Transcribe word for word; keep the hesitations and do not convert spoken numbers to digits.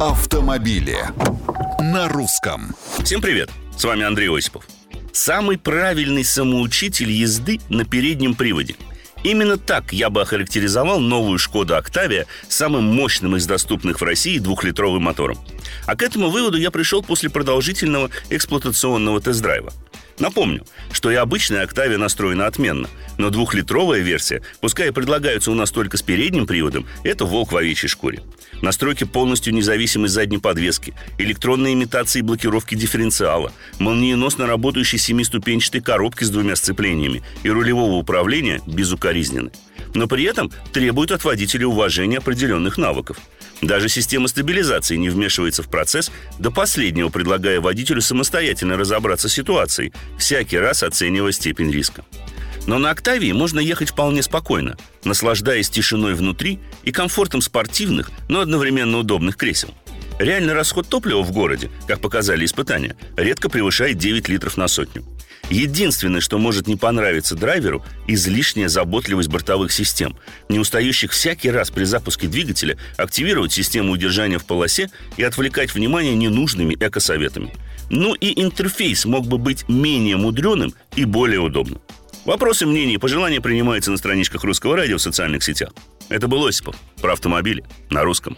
автомобили на русском. Всем привет! С вами Андрей Осипов. Самый правильный самоучитель езды на переднем приводе. Именно так я бы охарактеризовал новую Skoda Octavia с самым мощным из доступных в России двухлитровым мотором. А к этому выводу я пришел после продолжительного эксплуатационного тест-драйва. Напомню, что и обычная Octavia настроена отменно, но двухлитровая версия, пускай и предлагается у нас только с передним приводом, это волк в овечьей шкуре. Настройки полностью независимой задней подвески, электронные имитации блокировки дифференциала, молниеносно работающей семиступенчатой коробки с двумя сцеплениями и рулевого управления безукоризненны. Но при этом требует от водителя уважения определенных навыков. Даже система стабилизации не вмешивается в процесс, до последнего предлагая водителю самостоятельно разобраться с ситуацией, всякий раз оценивая степень риска. Но на «Октавии» можно ехать вполне спокойно, наслаждаясь тишиной внутри и комфортом спортивных, но одновременно удобных кресел. Реальный расход топлива в городе, как показали испытания, редко превышает девять литров на сотню. Единственное, что может не понравиться драйверу – излишняя заботливость бортовых систем, не устающих всякий раз при запуске двигателя активировать систему удержания в полосе и отвлекать внимание ненужными экосоветами. Ну и интерфейс мог бы быть менее мудреным и более удобным. Вопросы, мнения и пожелания принимаются на страничках Русского радио в социальных сетях. Это был Осипов про автомобили на русском.